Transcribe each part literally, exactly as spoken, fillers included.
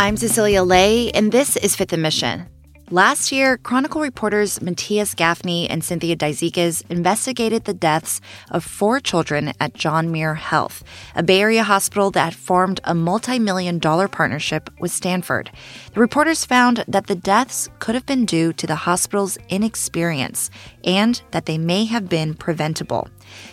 I'm Cecilia Lay, and this is Fifth Emission. Last year, Chronicle reporters Matthias Gafni and Cynthia Dizikes investigated the deaths of four children at John Muir Health, a Bay Area hospital that formed a multi-million dollar partnership with Stanford. The reporters found that the deaths could have been due to the hospital's inexperience and that they may have been preventable.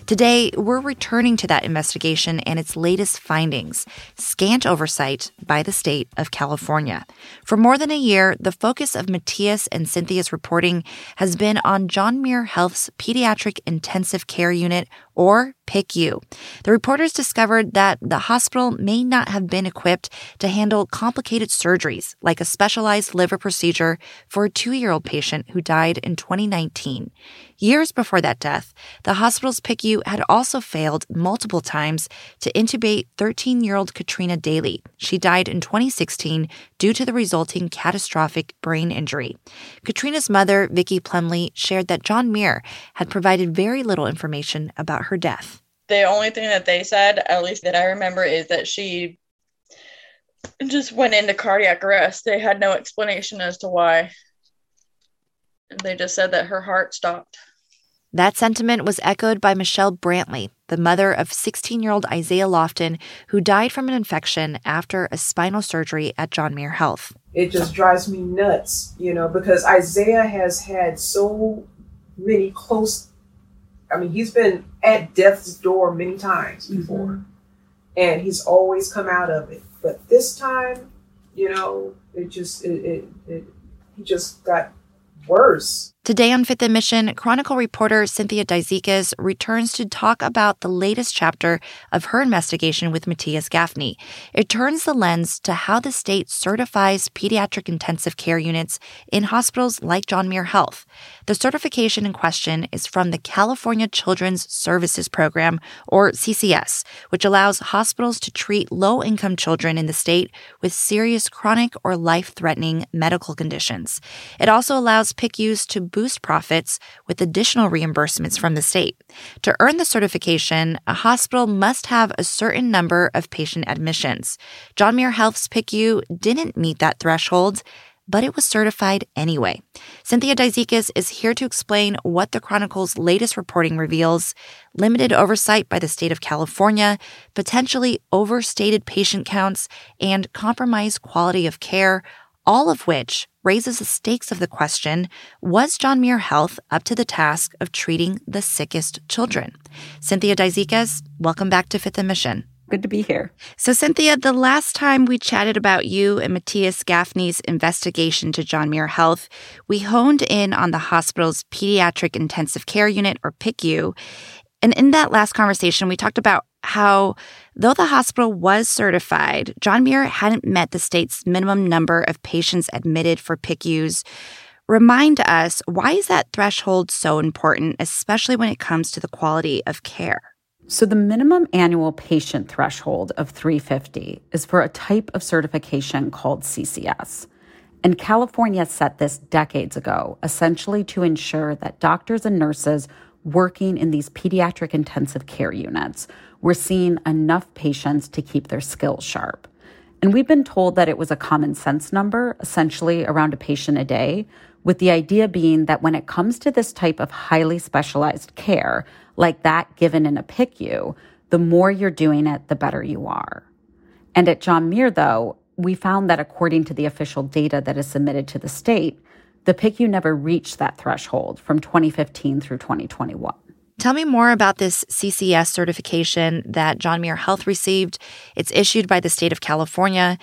Today, we're returning to that investigation and its latest findings, scant oversight by the state of California. For more than a year, the focus of Matthias and Cynthia's reporting has been on John Muir Health's Pediatric Intensive Care Unit, or P I C U. The reporters discovered that the hospital may not have been equipped to handle complicated surgeries, like a specialized liver procedure for a two-year-old patient who died in twenty nineteen. Years before that death, the hospital's P I C U had also failed multiple times to intubate thirteen-year-old Katrina Daly. She died in twenty sixteen due to the resulting catastrophic brain injury. Katrina's mother, Vicki Plumlee, shared that John Muir had provided very little information about her death. The only thing that they said, at least that I remember, is that she just went into cardiac arrest. They had no explanation as to why. They just said that her heart stopped. That sentiment was echoed by Michelle Brantley, the mother of sixteen-year-old Isaiah Lofton, who died from an infection after a spinal surgery at John Muir Health. It just drives me nuts, you know, because Isaiah has had so many close, I mean, he's been at death's door many times before, mm-hmm. and he's always come out of it. But this time, you know, it just, it, it, it he just got worse. Today on Fifth Emission, Chronicle reporter Cynthia Dizikes returns to talk about the latest chapter of her investigation with Matthias Gafni. It turns the lens to how the state certifies pediatric intensive care units in hospitals like John Muir Health. The certification in question is from the California Children's Services Program, or C C S, which allows hospitals to treat low-income children in the state with serious chronic or life-threatening medical conditions. It also allows P I C Us to boost profits with additional reimbursements from the state. To earn the certification, a hospital must have a certain number of patient admissions. John Muir Health's P I C U didn't meet that threshold, but it was certified anyway. Cynthia Dizikes is here to explain what the Chronicle's latest reporting reveals: limited oversight by the state of California, potentially overstated patient counts, and compromised quality of care, all of which raises the stakes of the question, was John Muir Health up to the task of treating the sickest children? Cynthia Dizikes, welcome back to Fifth Emission. Good to be here. So, Cynthia, the last time we chatted about you and Matthias Gafni's investigation to John Muir Health, we honed in on the hospital's Pediatric Intensive Care Unit, or P I C U. And in that last conversation, we talked about how, though the hospital was certified, John Muir hadn't met the state's minimum number of patients admitted for P I C Us. Remind us, why is that threshold so important, especially when it comes to the quality of care? So the minimum annual patient threshold of three hundred fifty is for a type of certification called C C S. And California set this decades ago, essentially to ensure that doctors and nurses working in these pediatric intensive care units were seeing enough patients to keep their skills sharp. And we've been told that it was a common sense number, essentially around a patient a day, with the idea being that when it comes to this type of highly specialized care, like that given in a P I C U, the more you're doing it, the better you are. And at John Muir, though, we found that according to the official data that is submitted to the state, the P I C U never reached that threshold from twenty fifteen through twenty twenty-one. Tell me more about this C C S certification that John Muir Health received. It's issued by the state of California.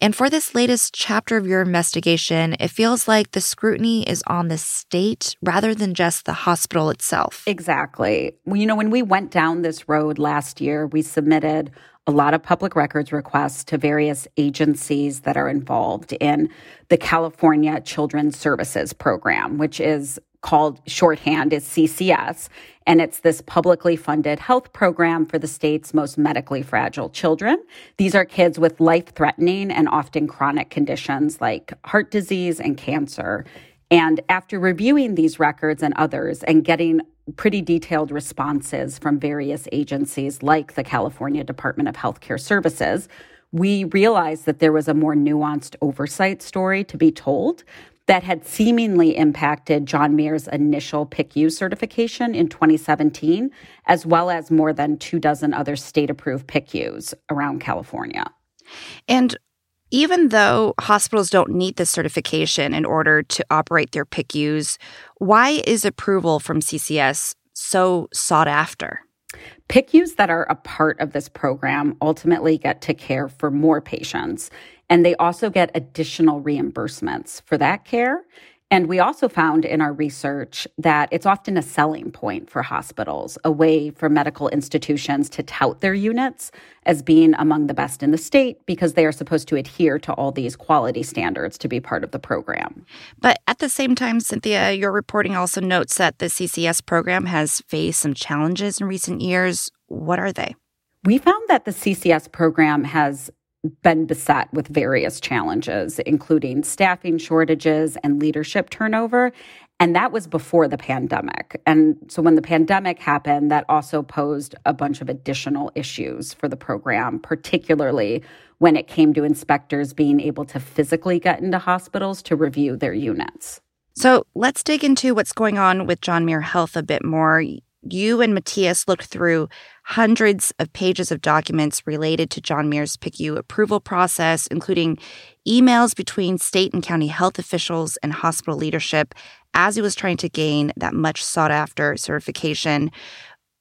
And for this latest chapter of your investigation, it feels like the scrutiny is on the state rather than just the hospital itself. Exactly. You know, when we went down this road last year, we submitted a lot of public records requests to various agencies that are involved in the California Children's Services Program, which is called shorthand is C C S, and it's this publicly funded health program for the state's most medically fragile children. These are kids with life-threatening and often chronic conditions like heart disease and cancer. And after reviewing these records and others and getting pretty detailed responses from various agencies like the California Department of Healthcare Services, we realized that there was a more nuanced oversight story to be told that had seemingly impacted John Muir's initial P I C U certification in twenty seventeen, as well as more than two dozen other state-approved P I C Us around California. And even though hospitals don't need this certification in order to operate their P I C Us, why is approval from C C S so sought after? P I C Us that are a part of this program ultimately get to care for more patients, and they also get additional reimbursements for that care. And we also found in our research that it's often a selling point for hospitals, a way for medical institutions to tout their units as being among the best in the state because they are supposed to adhere to all these quality standards to be part of the program. But at the same time, Cynthia, your reporting also notes that the C C S program has faced some challenges in recent years. What are they? We found that the C C S program has been beset with various challenges, including staffing shortages and leadership turnover. And that was before the pandemic. And so when the pandemic happened, that also posed a bunch of additional issues for the program, particularly when it came to inspectors being able to physically get into hospitals to review their units. So let's dig into what's going on with John Muir Health a bit more. You and Matthias looked through hundreds of pages of documents related to John Muir's P I C U approval process, including emails between state and county health officials and hospital leadership as he was trying to gain that much sought-after certification.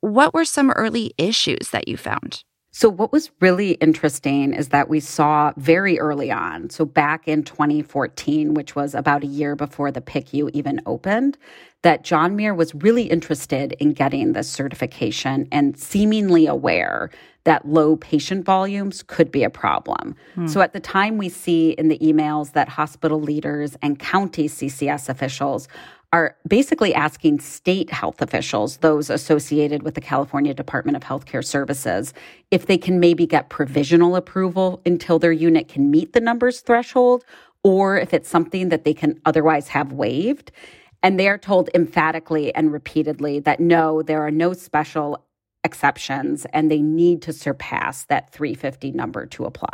What were some early issues that you found? So what was really interesting is that we saw very early on, so back in twenty fourteen, which was about a year before the P I C U even opened, that John Muir was really interested in getting this certification and seemingly aware that low patient volumes could be a problem. Hmm. So at the time, we see in the emails that hospital leaders and county C C S officials are basically asking state health officials, those associated with the California Department of Healthcare Services, if they can maybe get provisional approval until their unit can meet the numbers threshold, or if it's something that they can otherwise have waived. And they are told emphatically and repeatedly that no, there are no special exceptions, and they need to surpass that three fifty number to apply.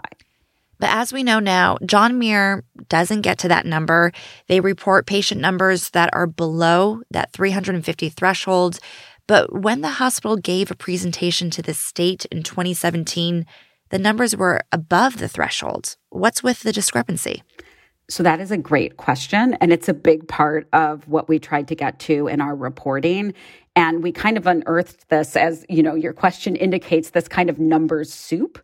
But as we know now, John Muir doesn't get to that number. They report patient numbers that are below that three hundred fifty threshold. But when the hospital gave a presentation to the state in twenty seventeen, the numbers were above the threshold. What's with the discrepancy? So that is a great question, and it's a big part of what we tried to get to in our reporting. And we kind of unearthed this, as you know, your question indicates, this kind of numbers soup.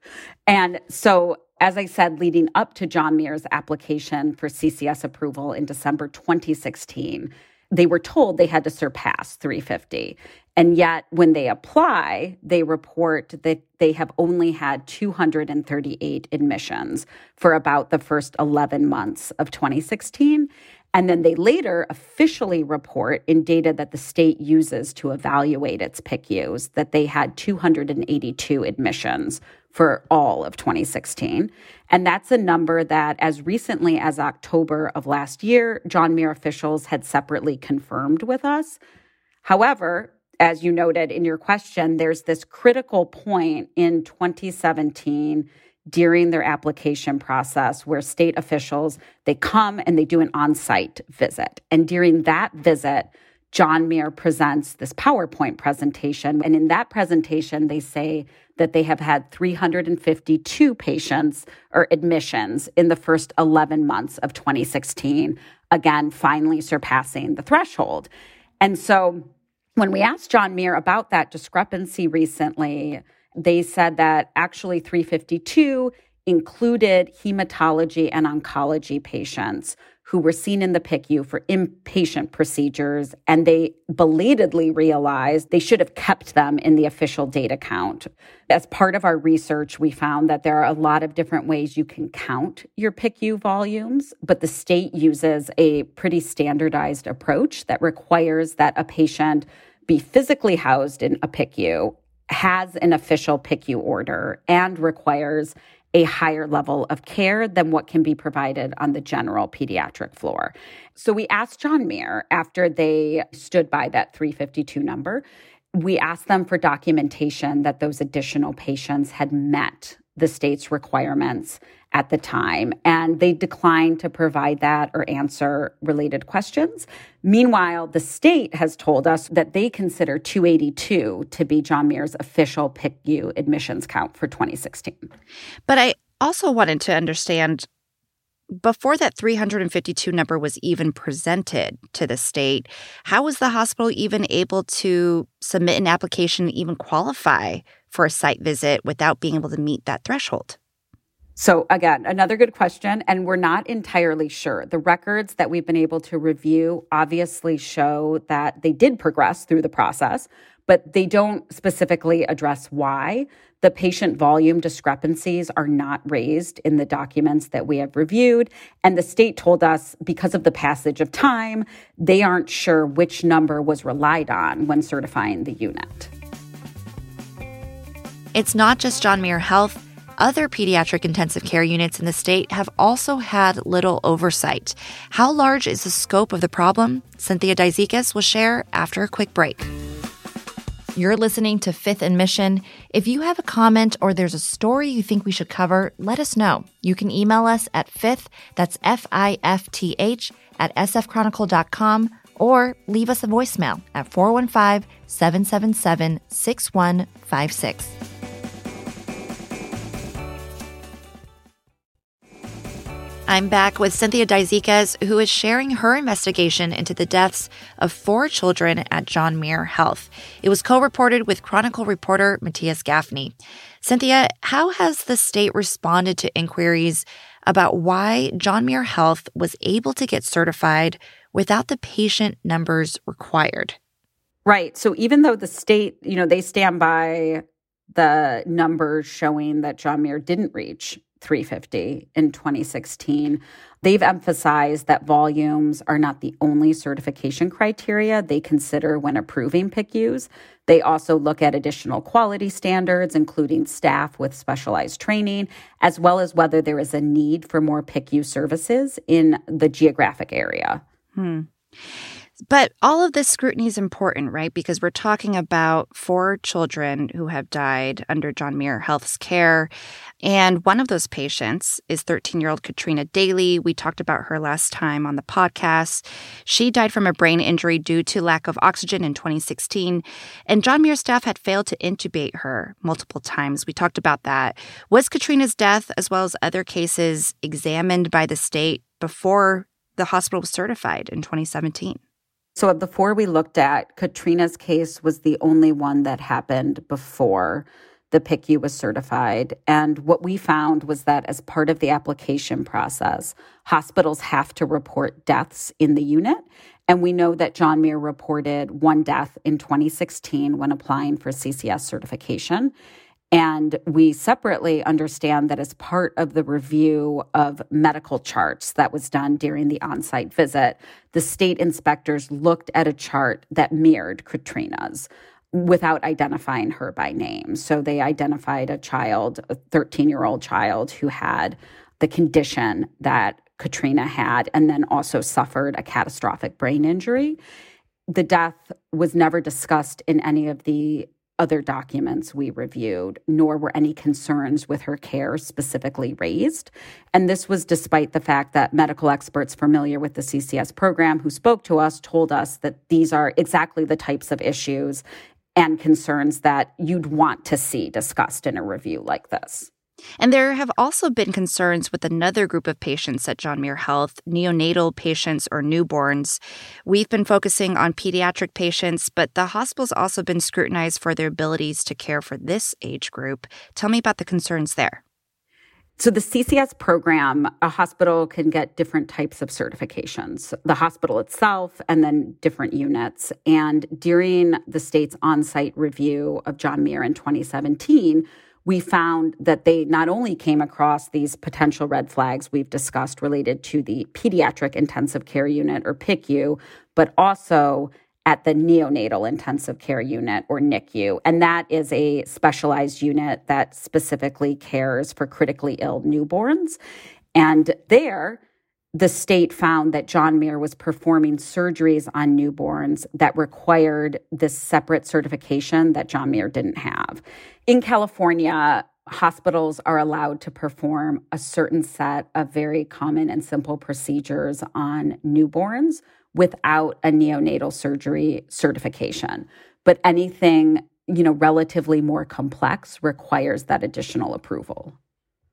And so, as I said, leading up to John Muir's application for C C S approval in December twenty sixteen, they were told they had to surpass three fifty. And yet, when they apply, they report that they have only had two hundred thirty-eight admissions for about the first eleven months of twenty sixteen. And then they later officially report in data that the state uses to evaluate its P I C Us that they had two hundred eighty-two admissions for all of twenty sixteen. And that's a number that as recently as October of last year, John Muir officials had separately confirmed with us. However, as you noted in your question, there's this critical point in twenty seventeen during their application process where state officials, they come and they do an on-site visit. And during that visit, John Muir presents this PowerPoint presentation. And in that presentation, they say that they have had three hundred fifty-two patients or admissions in the first eleven months of twenty sixteen, again, finally surpassing the threshold. And so when we asked John Muir about that discrepancy recently, they said that actually three fifty-two included hematology and oncology patients who were seen in the P I C U for inpatient procedures, and they belatedly realized they should have kept them in the official data count. As part of our research, we found that there are a lot of different ways you can count your P I C U volumes, but the state uses a pretty standardized approach that requires that a patient be physically housed in a P I C U, has an official P I C U order, and requires a higher level of care than what can be provided on the general pediatric floor. So we asked John Muir, after they stood by that three fifty-two number, we asked them for documentation that those additional patients had met the state's requirements at the time, and they declined to provide that or answer related questions. Meanwhile, the state has told us that they consider two eighty-two to be John Muir's official P I C U admissions count for twenty sixteen. But I also wanted to understand, before that three hundred fifty-two number was even presented to the state, how was the hospital even able to submit an application and even qualify for a site visit without being able to meet that threshold? So again, another good question, and we're not entirely sure. The records that we've been able to review obviously show that they did progress through the process, but they don't specifically address why. The patient volume discrepancies are not raised in the documents that we have reviewed. And the state told us, because of the passage of time, they aren't sure which number was relied on when certifying the unit. It's not just John Muir Health. Other pediatric intensive care units in the state have also had little oversight. How large is the scope of the problem? Cynthia Dizikes will share after a quick break. You're listening to Fifth Emission. If you have a comment or there's a story you think we should cover, let us know. You can email us at fifth, that's F I F T H, at S F chronicle dot com, or leave us a voicemail at four one five, seven seven seven, six one five six. I'm back with Cynthia Dizikes, who is sharing her investigation into the deaths of four children at John Muir Health. It was co-reported with Chronicle reporter Matthias Gafni. Cynthia, how has the state responded to inquiries about why John Muir Health was able to get certified without the patient numbers required? Right. So even though the state, you know, they stand by the numbers showing that John Muir didn't reach three fifty in twenty sixteen. They've emphasized that volumes are not the only certification criteria they consider when approving P I C Us. They also look at additional quality standards, including staff with specialized training, as well as whether there is a need for more P I C U services in the geographic area. Hmm. But all of this scrutiny is important, right? Because we're talking about four children who have died under John Muir Health's care. And one of those patients is thirteen-year-old Katrina Daly. We talked about her last time on the podcast. She died from a brain injury due to lack of oxygen in twenty sixteen. And John Muir staff had failed to intubate her multiple times. We talked about that. Was Katrina's death, as well as other cases, examined by the state before the hospital was certified in twenty seventeen? So of the four we looked at, Katrina's case was the only one that happened before the P I C U was certified. And what we found was that as part of the application process, hospitals have to report deaths in the unit. And we know that John Muir reported one death in twenty sixteen when applying for C C S certification. And we separately understand that as part of the review of medical charts that was done during the on-site visit, the state inspectors looked at a chart that mirrored Katrina's without identifying her by name. So they identified a child, a thirteen-year-old child, who had the condition that Katrina had and then also suffered a catastrophic brain injury. The death was never discussed in any of the other documents we reviewed, nor were any concerns with her care specifically raised. And this was despite the fact that medical experts familiar with the C C S program who spoke to us told us that these are exactly the types of issues and concerns that you'd want to see discussed in a review like this. And there have also been concerns with another group of patients at John Muir Health, neonatal patients or newborns. We've been focusing on pediatric patients, but the hospital's also been scrutinized for their abilities to care for this age group. Tell me about the concerns there. So the C C S program, a hospital can get different types of certifications, the hospital itself and then different units. And during the state's on-site review of John Muir in twenty seventeen, we found that they not only came across these potential red flags we've discussed related to the pediatric intensive care unit, or P I C U, but also at the neonatal intensive care unit, or N I C U. And that is a specialized unit that specifically cares for critically ill newborns. And there, the state found that John Muir was performing surgeries on newborns that required this separate certification that John Muir didn't have. In California, hospitals are allowed to perform a certain set of very common and simple procedures on newborns without a neonatal surgery certification. But anything, you know, relatively more complex requires that additional approval.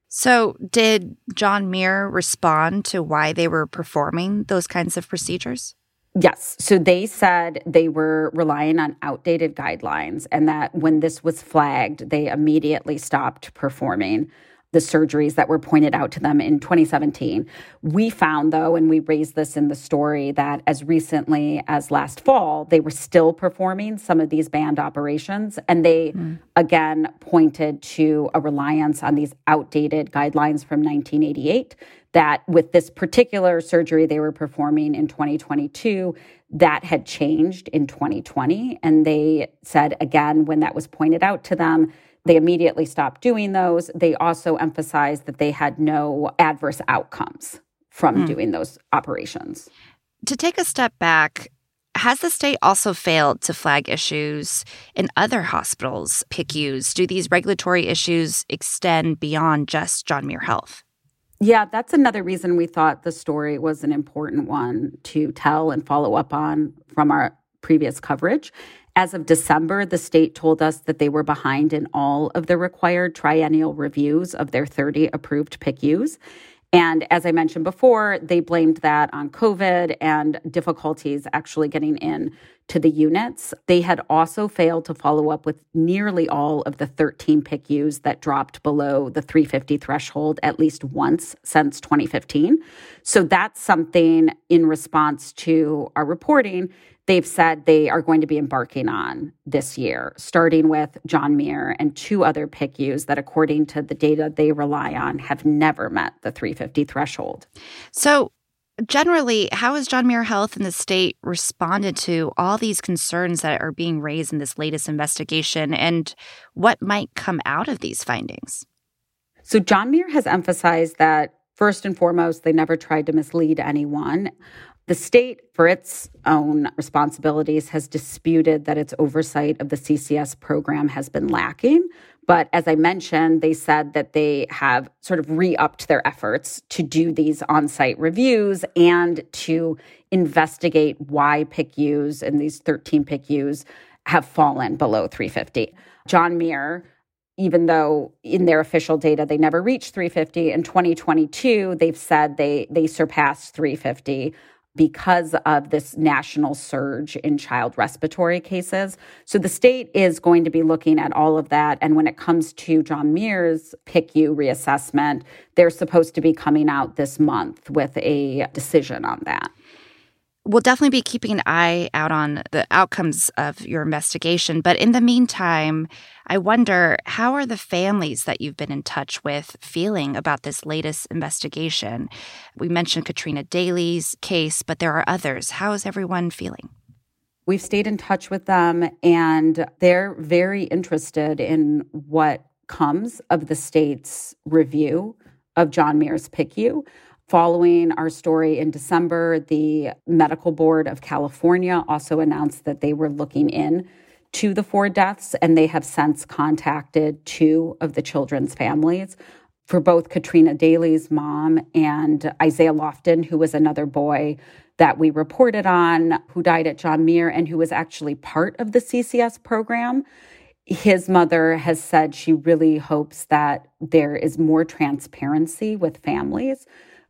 So did John Muir respond to why they were performing those kinds of procedures? Yes. So they said they were relying on outdated guidelines and that when this was flagged, they immediately stopped performing the surgeries that were pointed out to them in twenty seventeen. We found, though, and we raised this in the story, that as recently as last fall, they were still performing some of these banned operations. And they, mm. again, pointed to a reliance on these outdated guidelines from nineteen eighty-eight that with this particular surgery they were performing in twenty twenty-two, that had changed in twenty twenty. And they said, again, when that was pointed out to them, they immediately stopped doing those. They also emphasized that they had no adverse outcomes from mm. doing those operations. To take a step back, has the state also failed to flag issues in other hospitals, P I C Us? Do these regulatory issues extend beyond just John Muir Health? Yeah, that's another reason we thought the story was an important one to tell and follow up on from our previous coverage. As of December, the state told us that they were behind in all of the required triennial reviews of their thirty approved P I C Us. And as I mentioned before, they blamed that on COVID and difficulties actually getting in to the units. They had also failed to follow up with nearly all of the thirteen P I C Us that dropped below the three fifty threshold at least once since twenty fifteen. So that's something in response to our reporting they've said they are going to be embarking on this year, starting with John Muir and two other P I C Us that, according to the data they rely on, have never met the three fifty threshold. So generally, how has John Muir Health and the state responded to all these concerns that are being raised in this latest investigation, and what might come out of these findings? So John Muir has emphasized that, first and foremost, they never tried to mislead anyone. The state, for its own responsibilities, has disputed that its oversight of the C C S program has been lacking. But as I mentioned, they said that they have sort of re-upped their efforts to do these on-site reviews and to investigate why P I C Us and these thirteen P I C Us have fallen below three fifty. John Muir, even though in their official data they never reached three fifty, in twenty twenty-two they've said they they surpassed three fifty because of this national surge in child respiratory cases. So the state is going to be looking at all of that. And when it comes to John Muir's P I C U reassessment, they're supposed to be coming out this month with a decision on that. We'll definitely be keeping an eye out on the outcomes of your investigation. But in the meantime, I wonder, how are the families that you've been in touch with feeling about this latest investigation? We mentioned Katrina Daly's case, but there are others. How is everyone feeling? We've stayed in touch with them, and they're very interested in what comes of the state's review of John Muir's P I C U. Following our story in December, the Medical Board of California also announced that they were looking in to the four deaths, and they have since contacted two of the children's families. For both Katrina Daly's mom and Isaiah Lofton, who was another boy that we reported on, who died at John Muir and who was actually part of the C C S program, his mother has said she really hopes that there is more transparency with families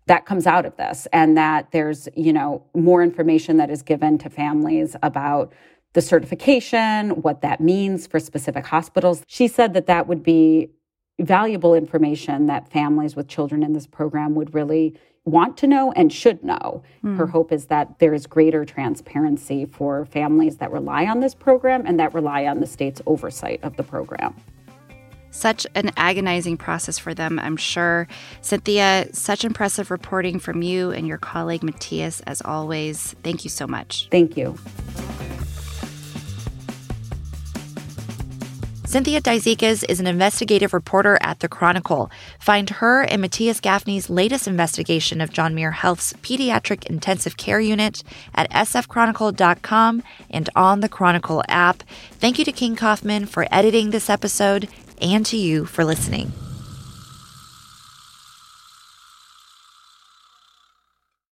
that comes out of this, and that there's, you know, more information that is given to families about the certification, what that means for specific hospitals. She said that that would be valuable information that families with children in this program would really want to know and should know. Mm. Her hope is that there is greater transparency for families that rely on this program and that rely on the state's oversight of the program. Such an agonizing process for them, I'm sure. Cynthia, such impressive reporting from you and your colleague Matthias, as always. Thank you so much. Thank you. Cynthia Dizikes is an investigative reporter at The Chronicle. Find her and Matthias Gafni's latest investigation of John Muir Health's Pediatric Intensive Care Unit at s f chronicle dot com and on the Chronicle app. Thank you to King Kaufman for editing this episode. and to you for listening.